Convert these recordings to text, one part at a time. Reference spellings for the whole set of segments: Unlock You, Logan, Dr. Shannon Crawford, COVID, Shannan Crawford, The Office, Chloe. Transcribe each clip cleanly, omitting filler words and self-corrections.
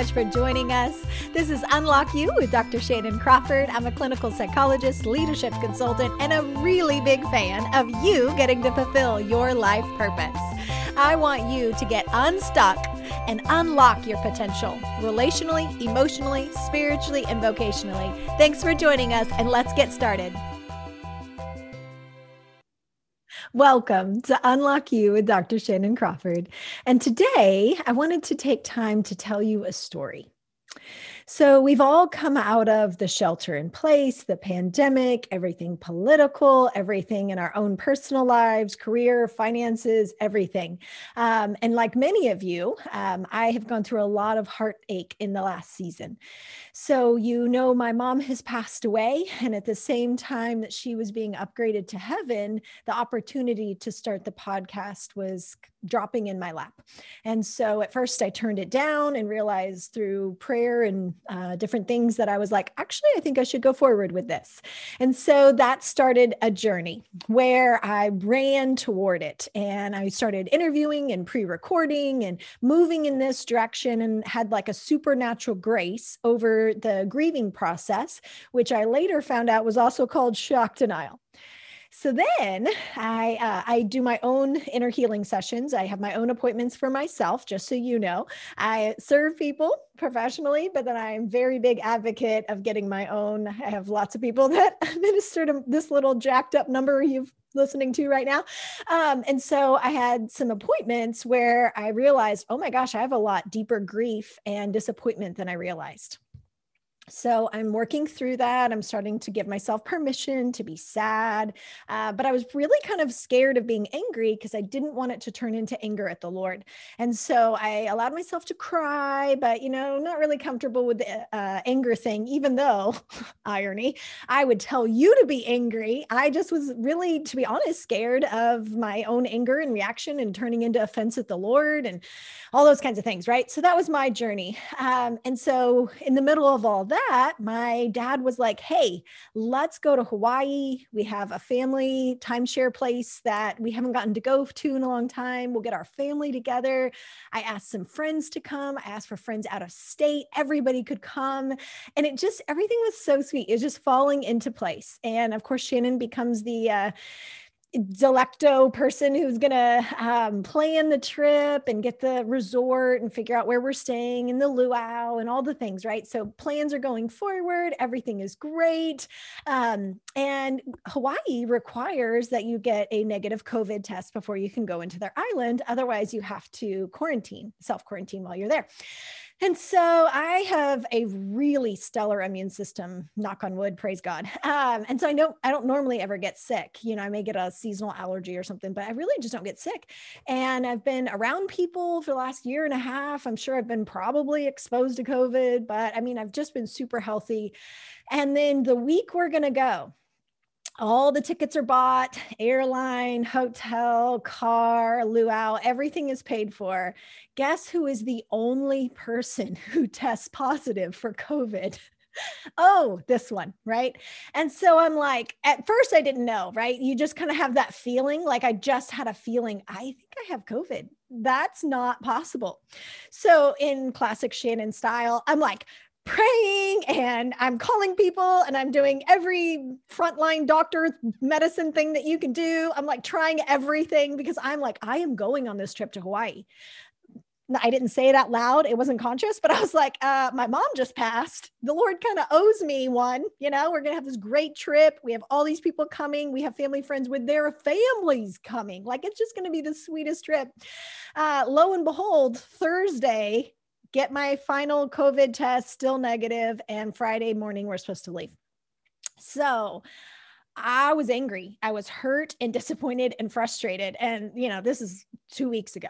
much for joining us. This is Unlock You with Dr. Shannon Crawford. I'm a clinical psychologist, leadership consultant, and a really big fan of you getting to fulfill your life purpose. I want you to get unstuck and unlock your potential relationally, emotionally, spiritually, and vocationally. Thanks for joining us, and let's get started. Welcome to Unlock You with Dr. Shannon Crawford. And today I wanted to take time to tell you a story. So we've all come out of the shelter in place, the pandemic, everything political, everything in our own personal lives, career, finances, everything. And like many of you, I have gone through a lot of heartache in the last season. So, you know, my mom has passed away. And at the same time that she was being upgraded to heaven, the opportunity to start the podcast was dropping in my lap. And so at first I turned it down and realized through prayer and different things that I was like, actually, I think I should go forward with this. And so that started a journey where I ran toward it and I started interviewing and pre-recording and moving in this direction and had like a supernatural grace over the grieving process, which I later found out was also called shock denial. So then I do my own inner healing sessions. I have my own appointments for myself, just so you know. I serve people professionally, but then I'm very big advocate of getting my own. I have lots of people that minister to this little jacked up number you've listening to right now. And so I had some appointments where I realized, oh my gosh, I have a lot deeper grief and disappointment than I realized. So I'm working through that. I'm starting to give myself permission to be sad. But I was really kind of scared of being angry because I didn't want it to turn into anger at the Lord. And so I allowed myself to cry, but, you know, not really comfortable with the anger thing, even though, irony, I would tell you to be angry. I just was really, to be honest, scared of my own anger and reaction and turning into offense at the Lord and all those kinds of things, right? So that was my journey. And so in the middle of all that, my dad was like, hey, let's go to Hawaii. We have a family timeshare place that we haven't gotten to go to in a long time. We'll get our family together. I asked some friends to come. I asked for friends out of state. Everybody could come. And it just, everything was so sweet. It was just falling into place. And of course, Shannon becomes the, delecto person who's going to plan the trip and get the resort and figure out where we're staying and the luau and all the things, right? So plans are going forward. Everything is great. And Hawaii requires that you get a negative COVID test before you can go into their island. Otherwise, you have to quarantine, self-quarantine while you're there. And so I have a really stellar immune system, knock on wood, praise God. And so I don't normally ever get sick. You know, I may get a seasonal allergy or something, but I really just don't get sick. And I've been around people for the last year and a half. I'm sure I've been probably exposed to COVID, but I mean, I've just been super healthy. And then the week we're going to go, all the tickets are bought, airline, hotel, car, luau, everything is paid for. Guess who is the only person who tests positive for COVID? Oh, this one, right? And so I'm like, at first I didn't know, right? You just kind of have that feeling, like I just had a feeling, I think I have COVID. That's not possible. So in classic Shannon style, I'm like, praying and I'm calling people and I'm doing every frontline doctor medicine thing that you can do. I'm like trying everything because I'm like, I am going on this trip to Hawaii. I didn't say it out loud. It wasn't conscious, but I was like, my mom just passed. The Lord kind of owes me one, you know, we're going to have this great trip. We have all these people coming. We have family friends with their families coming. Like, it's just going to be the sweetest trip. Lo and behold, Thursday, get my final COVID test, still negative, and Friday morning, we're supposed to leave. So I was angry. I was hurt and disappointed and frustrated. And, you know, this is 2 weeks ago.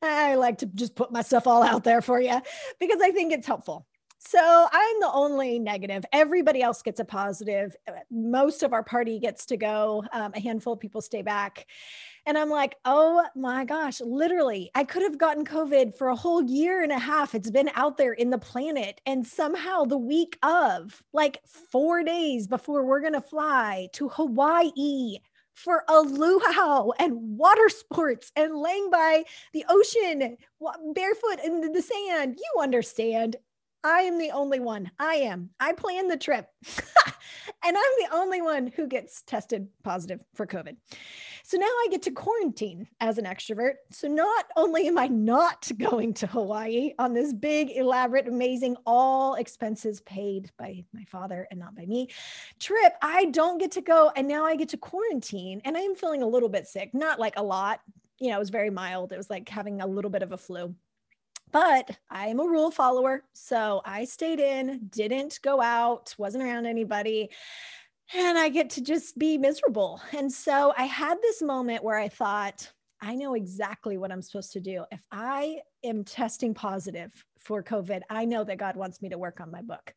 I like to just put my stuff all out there for you because I think it's helpful. So I'm the only negative. Everybody else gets a positive. Most of our party gets to go. A handful of people stay back. And I'm like, oh my gosh, literally, I could have gotten COVID for a whole year and a half. It's been out there in the planet. And somehow the week of, like 4 days before we're going to fly to Hawaii, for a luau and water sports and laying by the ocean, barefoot in the sand. You understand. I am the only one. I am. I planned the trip. And I'm the only one who gets tested positive for COVID. So now I get to quarantine as an extrovert. So not only am I not going to Hawaii on this big, elaborate, amazing, all expenses paid by my father and not by me trip, I don't get to go. And now I get to quarantine. And I am feeling a little bit sick, not like a lot. You know, it was very mild. It was like having a little bit of a flu. But I am a rule follower, so I stayed in, didn't go out, wasn't around anybody, and I get to just be miserable. And so I had this moment where I thought, I know exactly what I'm supposed to do. If I am testing positive for COVID, I know that God wants me to work on my book.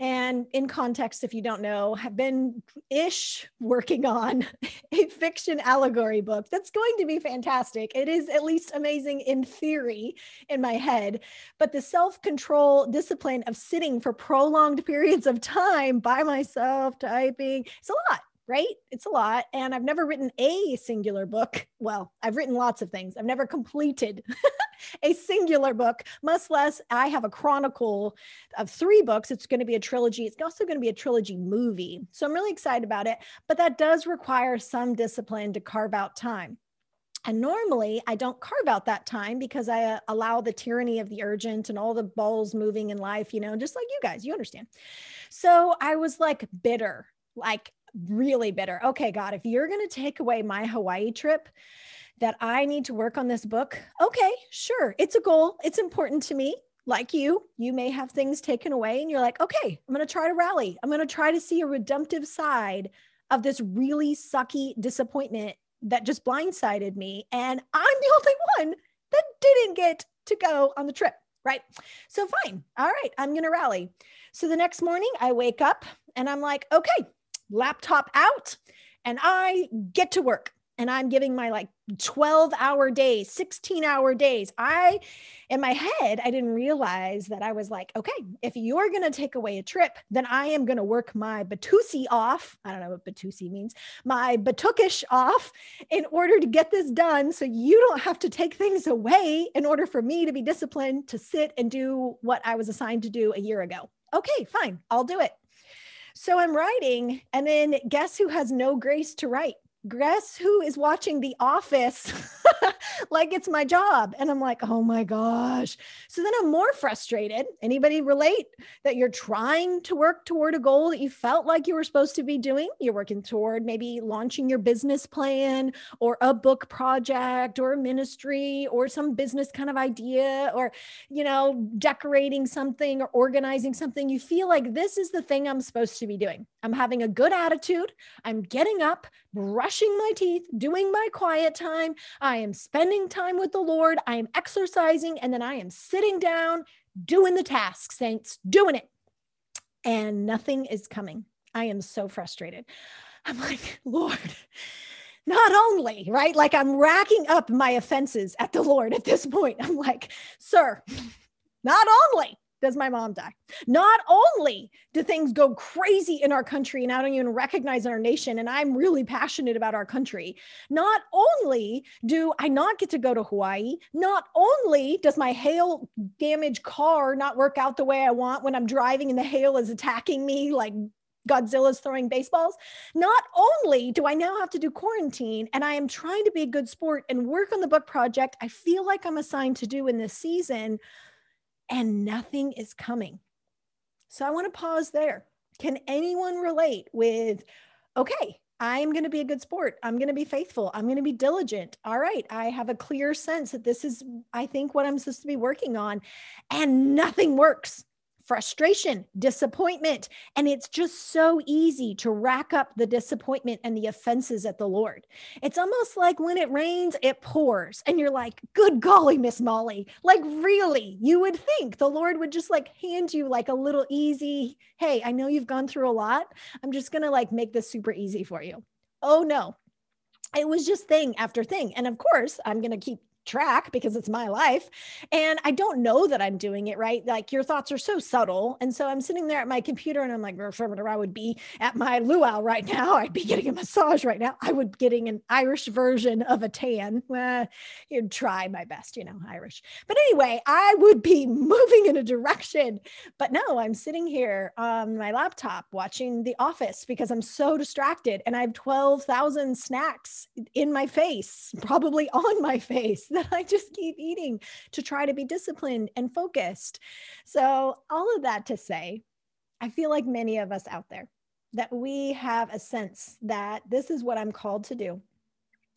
And in context, if you don't know, have been-ish working on a fiction allegory book that's going to be fantastic. It is at least amazing in theory in my head, but the self-control discipline of sitting for prolonged periods of time by myself typing, it's a lot. Right? It's a lot. And I've never written a singular book. Well, I've written lots of things. I've never completed a singular book, much less I have a chronicle of 3 books. It's going to be a trilogy. It's also going to be a trilogy movie. So I'm really excited about it. But that does require some discipline to carve out time. And normally I don't carve out that time because I allow the tyranny of the urgent and all the balls moving in life, you know, just like you guys, you understand. So I was like bitter, like really bitter. Okay, God, if you're going to take away my Hawaii trip, that I need to work on this book. Okay, sure. It's a goal. It's important to me. Like you may have things taken away and you're like, okay, I'm going to try to rally. I'm going to try to see a redemptive side of this really sucky disappointment that just blindsided me. And I'm the only one that didn't get to go on the trip. Right? So fine. All right. I'm going to rally. So the next morning I wake up and I'm like, okay, laptop out, and I get to work. And I'm giving my like 12-hour days, 16-hour days. In my head, I didn't realize that I was like, okay, if you're going to take away a trip, then I am going to work my Batusi off. I don't know what Batusi means. My Batukish off in order to get this done. So you don't have to take things away in order for me to be disciplined to sit and do what I was assigned to do a year ago. Okay, fine. I'll do it. So I'm writing, and then guess who has no grace to write? Guess who is watching The Office like it's my job? And I'm like, oh my gosh. So then I'm more frustrated. Anybody relate that you're trying to work toward a goal that you felt like you were supposed to be doing? You're working toward maybe launching your business plan or a book project or a ministry or some business kind of idea or, you know, decorating something or organizing something. You feel like this is the thing I'm supposed to be doing. I'm having a good attitude. I'm getting up, brushing my teeth, doing my quiet time. I am spending time with the Lord. I am exercising. And then I am sitting down, doing the task, saints, doing it. And nothing is coming. I am so frustrated. I'm like, Lord, not only, right? Like I'm racking up my offenses at the Lord at this point. I'm like, sir, not only does my mom die? Not only do things go crazy in our country and I don't even recognize our nation, and I'm really passionate about our country. Not only do I not get to go to Hawaii, not only does my hail damaged car not work out the way I want when I'm driving and the hail is attacking me like Godzilla's throwing baseballs. Not only do I now have to do quarantine and I am trying to be a good sport and work on the book project I feel like I'm assigned to do in this season, and nothing is coming. So I want to pause there. Can anyone relate with, okay, I'm going to be a good sport. I'm going to be faithful. I'm going to be diligent. All right. I have a clear sense that this is, I think, what I'm supposed to be working on, and nothing works. Frustration, disappointment. And it's just so easy to rack up the disappointment and the offenses at the Lord. It's almost like when it rains, it pours. And you're like, good golly, Miss Molly. Like really, you would think the Lord would just like hand you like a little easy, hey, I know you've gone through a lot. I'm just going to like make this super easy for you. Oh no. It was just thing after thing. And of course, I'm going to keep track because it's my life. And I don't know that I'm doing it right. Like your thoughts are so subtle. And so I'm sitting there at my computer and I'm like, I would be at my luau right now. I'd be getting a massage right now. I would be getting an Irish version of a tan. Well, you'd try my best, you know, Irish. But anyway, I would be moving in a direction. But no, I'm sitting here on my laptop watching The Office because I'm so distracted. And I have 12,000 snacks in my face, probably on my face, that I just keep eating to try to be disciplined and focused. So all of that to say, I feel like many of us out there, that we have a sense that this is what I'm called to do.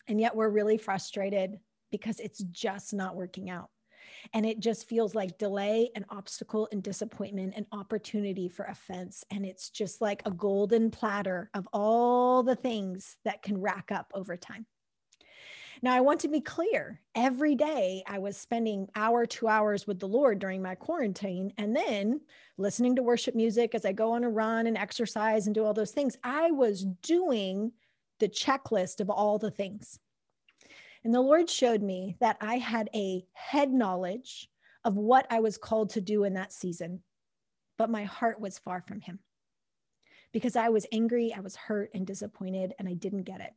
And yet we're really frustrated because it's just not working out. And it just feels like delay and obstacle and disappointment and opportunity for offense. And it's just like a golden platter of all the things that can rack up over time. Now, I want to be clear. Every day I was spending hour, 2 hours with the Lord during my quarantine and then listening to worship music as I go on a run and exercise and do all those things. I was doing the checklist of all the things. And the Lord showed me that I had a head knowledge of what I was called to do in that season, but my heart was far from Him because I was angry, I was hurt and disappointed, and I didn't get it.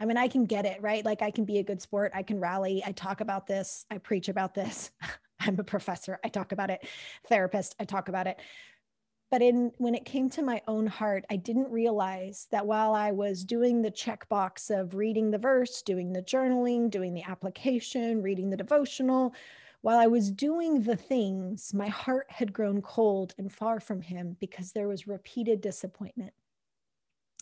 I mean, I can get it, right? Like I can be a good sport. I can rally. I talk about this. I preach about this. I'm a professor. I talk about it. Therapist. I talk about it. But when it came to my own heart, I didn't realize that while I was doing the checkbox of reading the verse, doing the journaling, doing the application, reading the devotional, while I was doing the things, my heart had grown cold and far from Him because there was repeated disappointment.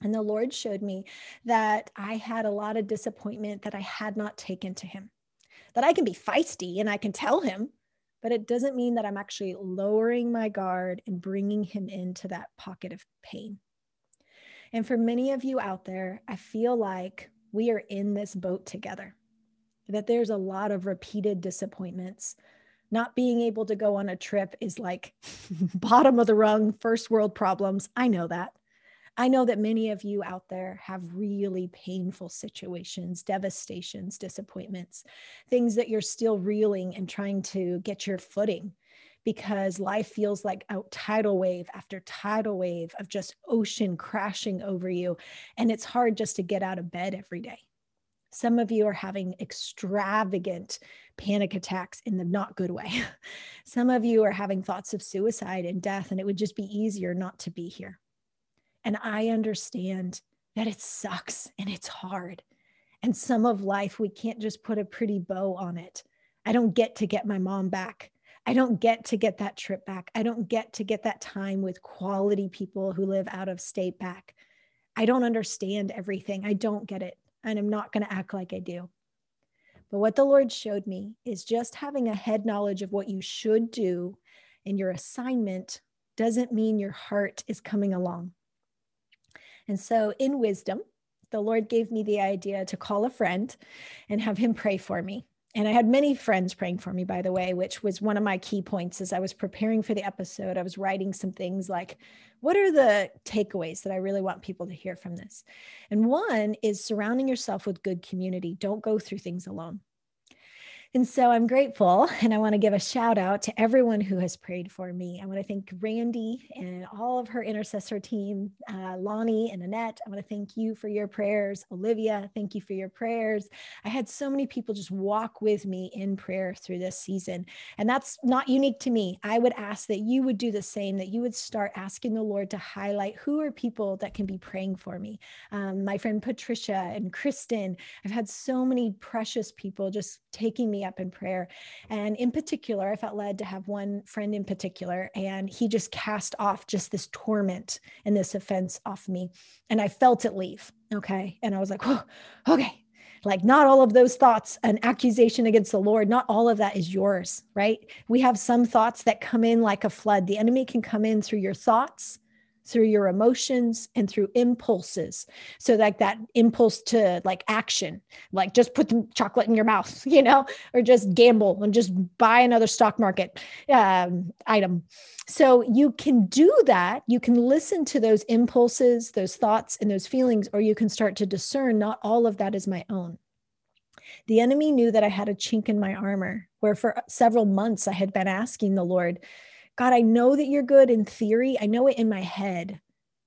And the Lord showed me that I had a lot of disappointment that I had not taken to Him, that I can be feisty and I can tell Him, but it doesn't mean that I'm actually lowering my guard and bringing Him into that pocket of pain. And for many of you out there, I feel like we are in this boat together, that there's a lot of repeated disappointments. Not being able to go on a trip is like bottom of the rung, first world problems. I know that. I know that many of you out there have really painful situations, devastations, disappointments, things that you're still reeling and trying to get your footing because life feels like a tidal wave after tidal wave of just ocean crashing over you. And it's hard just to get out of bed every day. Some of you are having extravagant panic attacks in the not good way. Some of you are having thoughts of suicide and death, and it would just be easier not to be here. And I understand that it sucks and it's hard. And some of life, we can't just put a pretty bow on it. I don't get to get my mom back. I don't get to get that trip back. I don't get to get that time with quality people who live out of state back. I don't understand everything. I don't get it. And I'm not going to act like I do. But what the Lord showed me is just having a head knowledge of what you should do in your assignment doesn't mean your heart is coming along. And so in wisdom, the Lord gave me the idea to call a friend and have him pray for me. And I had many friends praying for me, by the way, which was one of my key points as I was preparing for the episode. I was writing some things like, what are the takeaways that I really want people to hear from this? And one is surrounding yourself with good community. Don't go through things alone. And so I'm grateful, and I want to give a shout out to everyone who has prayed for me. I want to thank Randy and all of her intercessor team, Lonnie and Annette. I want to thank you for your prayers. Olivia, thank you for your prayers. I had so many people just walk with me in prayer through this season. And that's not unique to me. I would ask that you would do the same, that you would start asking the Lord to highlight who are people that can be praying for me. My friend Patricia and Kristen, I've had so many precious people just taking me up in prayer. And in particular, I felt led to have one friend in particular, and he just cast off just this torment and this offense off me. And I felt it leave. Okay. And I was like, whoa, okay. Like not all of those thoughts, an accusation against the Lord, not all of that is yours, right? We have some thoughts that come in like a flood. The enemy can come in through your thoughts, through your emotions, and through impulses. So like that impulse to like action, like just put the chocolate in your mouth, you know, or just gamble and just buy another stock market item. So you can do that. You can listen to those impulses, those thoughts, and those feelings, or you can start to discern not all of that is my own. The enemy knew that I had a chink in my armor, where for several months I had been asking the Lord, God, I know that you're good in theory. I know it in my head.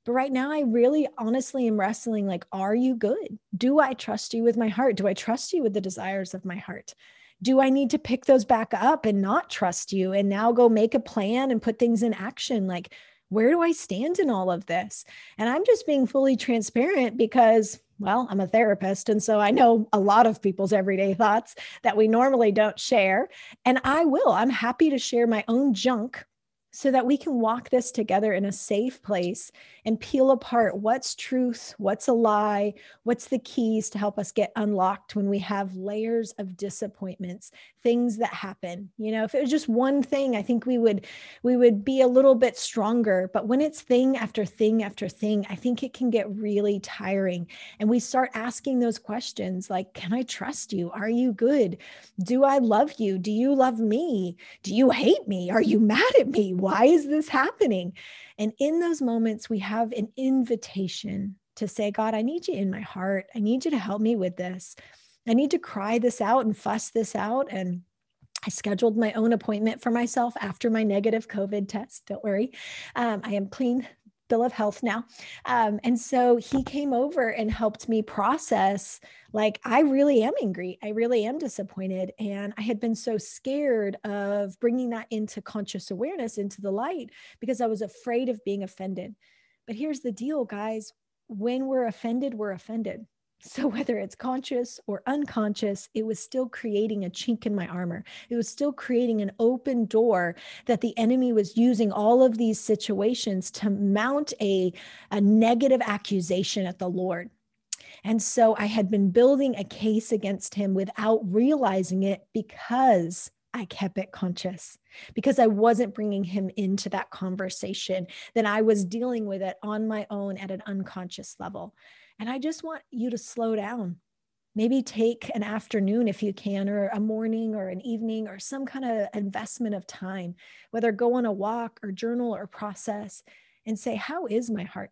But right now, I really honestly am wrestling, like, are you good? Do I trust you with my heart? Do I trust you with the desires of my heart? Do I need to pick those back up and not trust you and now go make a plan and put things in action? Like, where do I stand in all of this? And I'm just being fully transparent because, well, I'm a therapist. And so I know a lot of people's everyday thoughts that we normally don't share. And I will. I'm happy to share my own junk so that we can walk this together in a safe place and peel apart what's truth, what's a lie, what's the keys to help us get unlocked when we have layers of disappointments, things that happen. You know, if it was just one thing, I think we would be a little bit stronger. But when it's thing after thing after thing, I think it can get really tiring. And we start asking those questions like, can I trust you? Are you good? Do I love you? Do you love me? Do you hate me? Are you mad at me? Why is this happening? And in those moments, we have an invitation to say, God, I need you in my heart. I need you to help me with this. I need to cry this out and fuss this out. And I scheduled my own appointment for myself after my negative COVID test. Don't worry. I am clean bill of health now. And so he came over and helped me process, like, I really am angry. I really am disappointed. And I had been so scared of bringing that into conscious awareness, into the light, because I was afraid of being offended. But here's the deal, guys. When we're offended, we're offended. So whether it's conscious or unconscious, it was still creating a chink in my armor. It was still creating an open door that the enemy was using all of these situations to mount a negative accusation at the Lord. And so I had been building a case against him without realizing it because I kept it conscious, because I wasn't bringing him into that conversation, that I was dealing with it on my own at an unconscious level. And I just want you to slow down. Maybe take an afternoon if you can, or a morning or an evening, or some kind of investment of time, whether go on a walk or journal or process, and say, how is my heart?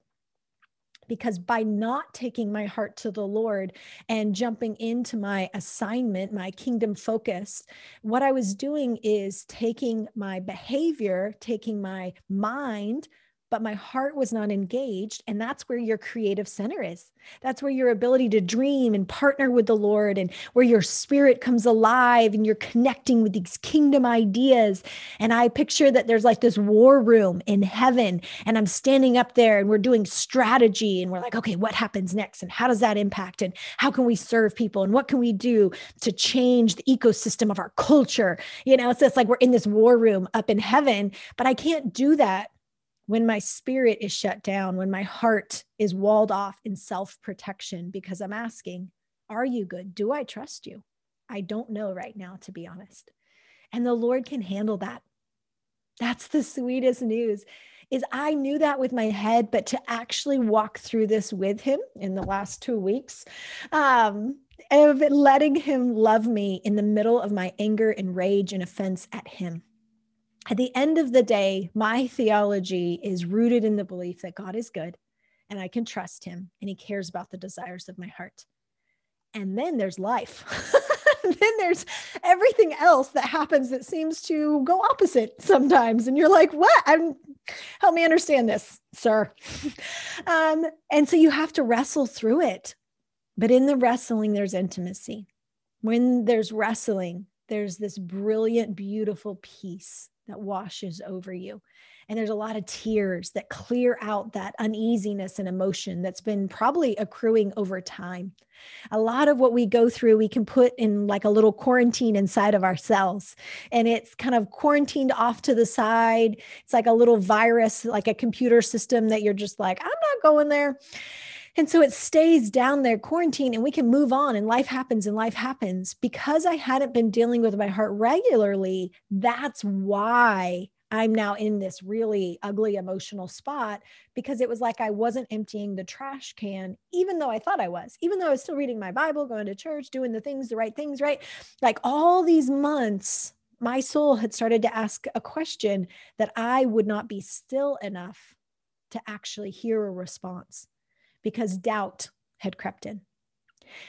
Because by not taking my heart to the Lord and jumping into my assignment, my kingdom focus, what I was doing is taking my behavior, taking my mind, but my heart was not engaged. And that's where your creative center is. That's where your ability to dream and partner with the Lord, and where your spirit comes alive and you're connecting with these kingdom ideas. And I picture that there's like this war room in heaven, and I'm standing up there and we're doing strategy, and we're like, okay, what happens next? And how does that impact? And how can we serve people? And what can we do to change the ecosystem of our culture? You know, so it's like we're in this war room up in heaven, but I can't do that when my spirit is shut down, when my heart is walled off in self-protection, because I'm asking, are you good? Do I trust you? I don't know right now, to be honest. And the Lord can handle that. That's the sweetest news, is I knew that with my head, but to actually walk through this with him in the last 2 weeks, of letting him love me in the middle of my anger and rage and offense at him. At the end of the day, my theology is rooted in the belief that God is good and I can trust him and he cares about the desires of my heart. And then there's life. Then there's everything else that happens that seems to go opposite sometimes. And you're like, what? Help me understand this, sir. And so you have to wrestle through it. But in the wrestling, there's intimacy. When there's wrestling, there's this brilliant, beautiful peace that washes over you. And there's a lot of tears that clear out that uneasiness and emotion that's been probably accruing over time. A lot of what we go through, we can put in like a little quarantine inside of ourselves. And it's kind of quarantined off to the side. It's like a little virus, like a computer system that you're just like, I'm not going there. And so it stays down there, quarantine, and we can move on, and life happens. Because I hadn't been dealing with my heart regularly, that's why I'm now in this really ugly emotional spot, because it was like I wasn't emptying the trash can, even though I thought I was, even though I was still reading my Bible, going to church, doing the right things, right? Like all these months, my soul had started to ask a question that I would not be still enough to actually hear a response, because doubt had crept in.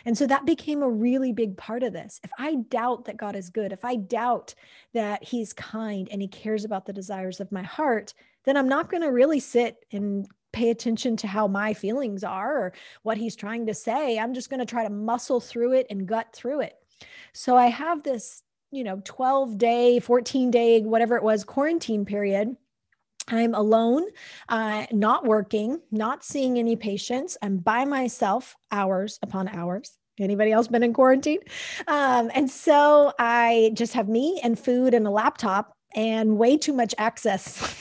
And so that became a really big part of this. If I doubt that God is good, if I doubt that he's kind and he cares about the desires of my heart, then I'm not going to really sit and pay attention to how my feelings are or what he's trying to say. I'm just going to try to muscle through it and gut through it. So I have this, 12-day, 14-day, whatever it was, quarantine period. I'm alone, not working, not seeing any patients. I'm by myself hours upon hours. Anybody else been in quarantine? And so I just have me and food and a laptop and way too much access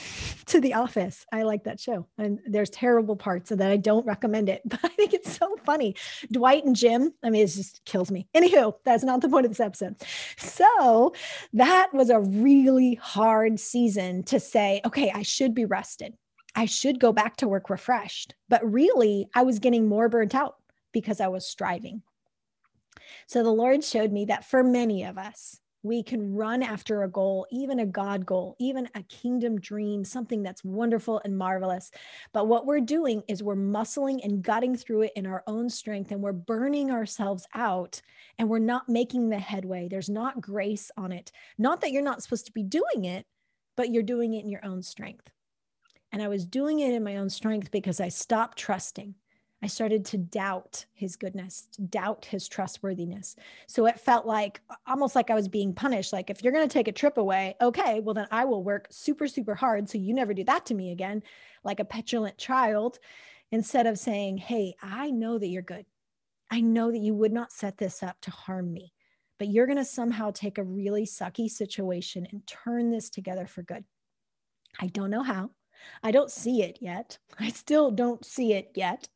to The Office. I like that show. And there's terrible parts of that. I don't recommend it, but I think it's so funny. Dwight and Jim, it just kills me. Anywho, that's not the point of this episode. So that was a really hard season to say, okay, I should be rested. I should go back to work refreshed. But really, I was getting more burnt out because I was striving. So the Lord showed me that for many of us, we can run after a goal, even a God goal, even a kingdom dream, something that's wonderful and marvelous. But what we're doing is we're muscling and gutting through it in our own strength, and we're burning ourselves out, and we're not making the headway. There's not grace on it. Not that you're not supposed to be doing it, but you're doing it in your own strength. And I was doing it in my own strength because I stopped trusting. I started to doubt his goodness, to doubt his trustworthiness. So it felt like almost like I was being punished. Like, if you're going to take a trip away, okay, well then I will work super, super hard. So you never do that to me again, like a petulant child, instead of saying, hey, I know that you're good. I know that you would not set this up to harm me, but you're going to somehow take a really sucky situation and turn this together for good. I don't know how. I don't see it yet. I still don't see it yet.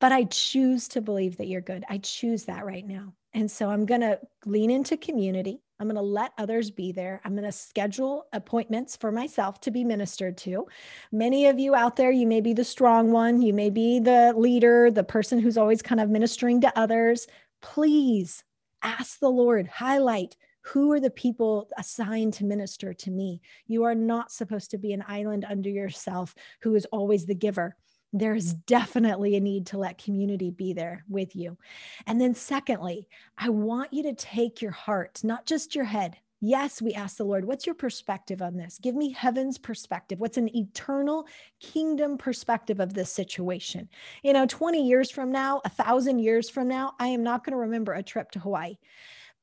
But I choose to believe that you're good. I choose that right now. And so I'm going to lean into community. I'm going to let others be there. I'm going to schedule appointments for myself to be ministered to. Many of you out there, you may be the strong one. You may be the leader, the person who's always kind of ministering to others. Please ask the Lord, highlight, who are the people assigned to minister to me? You are not supposed to be an island under yourself who is always the giver. There's definitely a need to let community be there with you. And then secondly, I want you to take your heart, not just your head. Yes, we ask the Lord, what's your perspective on this? Give me heaven's perspective. What's an eternal kingdom perspective of this situation? 20 years from now, 1,000 years from now, I am not going to remember a trip to Hawaii,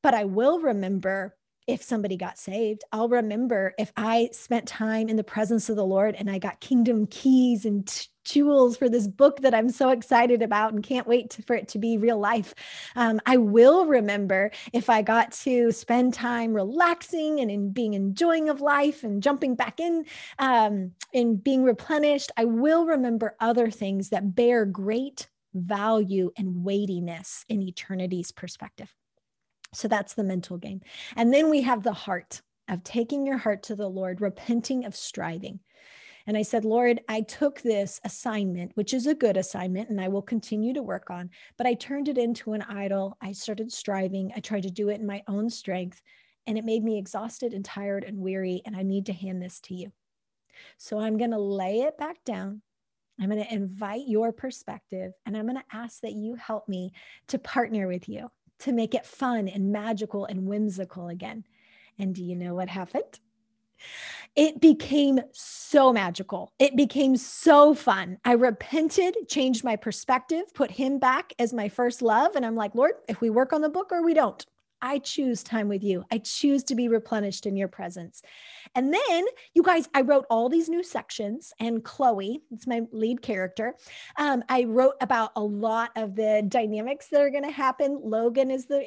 but I will remember if somebody got saved. I'll remember if I spent time in the presence of the Lord and I got kingdom keys and jewels for this book that I'm so excited about and can't wait for it to be real life. I will remember if I got to spend time relaxing and enjoying of life and jumping back in and being replenished. I will remember other things that bear great value and weightiness in eternity's perspective. So that's the mental game. And then we have the heart of taking your heart to the Lord, repenting of striving. And I said, Lord, I took this assignment, which is a good assignment, and I will continue to work on, but I turned it into an idol. I started striving. I tried to do it in my own strength, and it made me exhausted and tired and weary, and I need to hand this to you. So I'm going to lay it back down. I'm going to invite your perspective, and I'm going to ask that you help me to partner with you to make it fun and magical and whimsical again. And do you know what happened? It became so magical. It became so fun. I repented, changed my perspective, put him back as my first love. And I'm like, Lord, if we work on the book or we don't, I choose time with you. I choose to be replenished in your presence. And then, you guys, I wrote all these new sections, and Chloe, it's my lead character. I wrote about a lot of the dynamics that are going to happen. Logan is the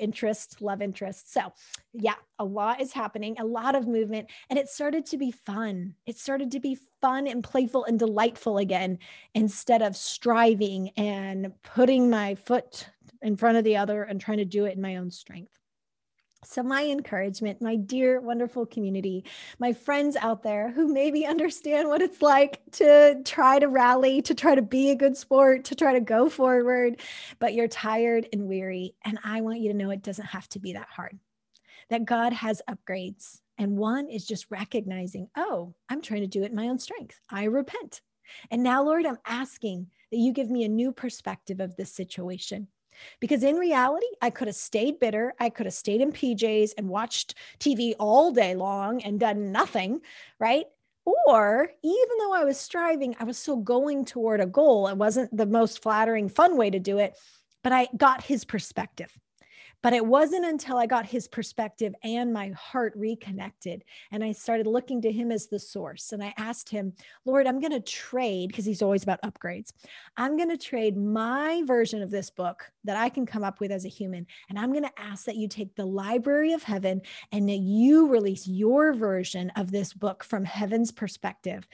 love interest. So yeah, a lot is happening, a lot of movement, and it started to be fun. It started to be fun and playful and delightful again, instead of striving and putting my foot in front of the other and trying to do it in my own strength. So my encouragement, my dear, wonderful community, my friends out there who maybe understand what it's like to try to rally, to try to be a good sport, to try to go forward, but you're tired and weary. And I want you to know it doesn't have to be that hard, that God has upgrades. And one is just recognizing, oh, I'm trying to do it in my own strength. I repent. And now, Lord, I'm asking that you give me a new perspective of this situation. Because in reality, I could have stayed bitter. I could have stayed in PJs and watched TV all day long and done nothing, right? Or even though I was striving, I was still going toward a goal. It wasn't the most flattering, fun way to do it, but I got his perspective. But it wasn't until I got his perspective and my heart reconnected and I started looking to him as the source. And I asked him, Lord, I'm going to trade, because he's always about upgrades. I'm going to trade my version of this book that I can come up with as a human. And I'm going to ask that you take the library of heaven and that you release your version of this book from heaven's perspective.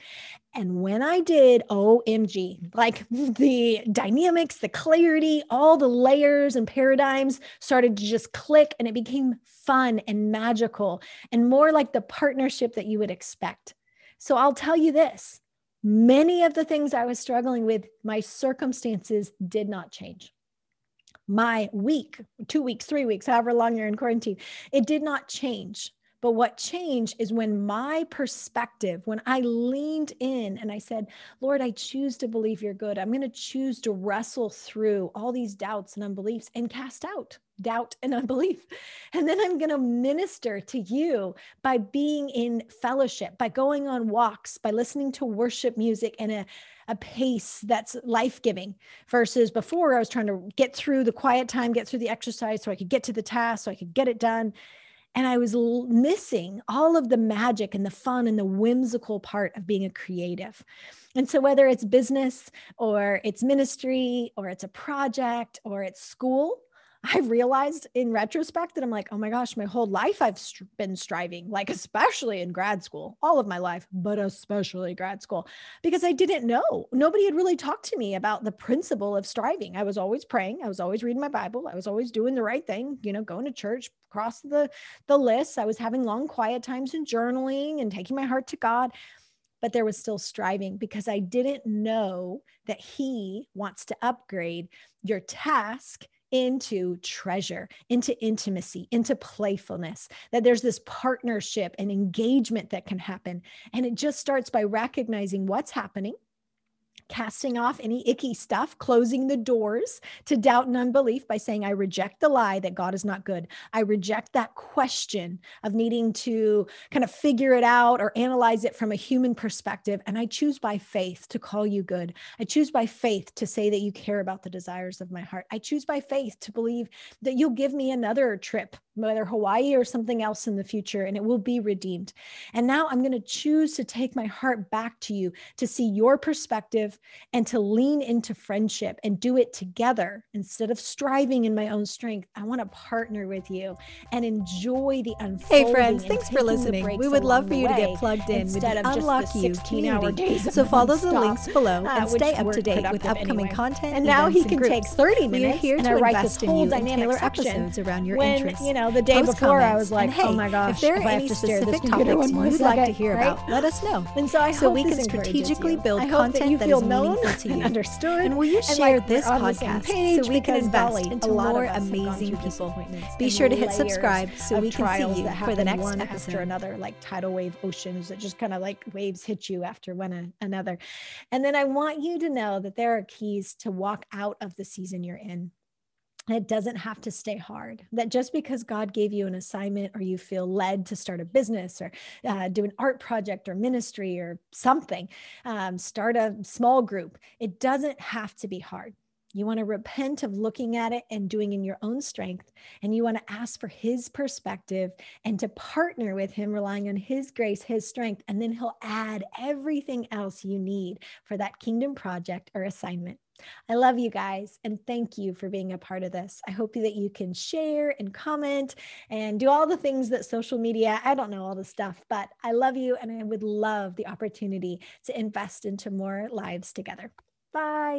And when I did, OMG, like the dynamics, the clarity, all the layers and paradigms started to just click, and it became fun and magical and more like the partnership that you would expect. So I'll tell you this, many of the things I was struggling with, my circumstances did not change. My week, 2 weeks, 3 weeks, however long you're in quarantine, it did not change. But what changed is when my perspective, when I leaned in and I said, Lord, I choose to believe you're good. I'm going to choose to wrestle through all these doubts and unbeliefs and cast out doubt and unbelief. And then I'm going to minister to you by being in fellowship, by going on walks, by listening to worship music and a pace that's life-giving, versus before I was trying to get through the quiet time, get through the exercise so I could get to the task, so I could get it done. And I was missing all of the magic and the fun and the whimsical part of being a creative. And so whether it's business or it's ministry or it's a project or it's school, I've realized in retrospect that I'm like, oh my gosh, my whole life I've been striving, like especially in grad school, all of my life, but especially grad school, because I didn't know. Nobody had really talked to me about the principle of striving. I was always praying. I was always reading my Bible. I was always doing the right thing, you know, going to church, across the list. I was having long quiet times and journaling and taking my heart to God. But there was still striving because I didn't know that he wants to upgrade your task into treasure, into intimacy, into playfulness, that there's this partnership and engagement that can happen. And it just starts by recognizing what's happening, casting off any icky stuff, closing the doors to doubt and unbelief by saying, I reject the lie that God is not good. I reject that question of needing to kind of figure it out or analyze it from a human perspective. And I choose by faith to call you good. I choose by faith to say that you care about the desires of my heart. I choose by faith to believe that you'll give me another trip, whether Hawaii or something else in the future, and it will be redeemed. And now I'm going to choose to take my heart back to you, to see your perspective and to lean into friendship and do it together. Instead of striving in my own strength, I want to partner with you and enjoy the unfolding. Hey friends, thanks for listening. We would love for you to get plugged in with the Unlock You community. So follow the links below and stay up to date with upcoming content. And now he can take 30 minutes and I write this whole dynamic episodes around your interests. The day before, I was like, oh my gosh, if there are any specific topics you'd like to hear about, let us know. And so we can strategically build content that is meaningful to you. Understood. And will you share this podcast so we can invest into more amazing people? Be sure to hit subscribe so we can see you for the next episode. After another, like tidal wave oceans that just kind of like waves hit you after one another. And then I want you to know that there are keys to walk out of the season you're in. It doesn't have to stay hard. That just because God gave you an assignment or you feel led to start a business or do an art project or ministry or something, start a small group, it doesn't have to be hard. You want to repent of looking at it and doing in your own strength. And you want to ask for his perspective and to partner with him, relying on his grace, his strength, and then he'll add everything else you need for that kingdom project or assignment. I love you guys. And thank you for being a part of this. I hope that you can share and comment and do all the things that social media, I don't know all the stuff, but I love you. And I would love the opportunity to invest into more lives together. Bye.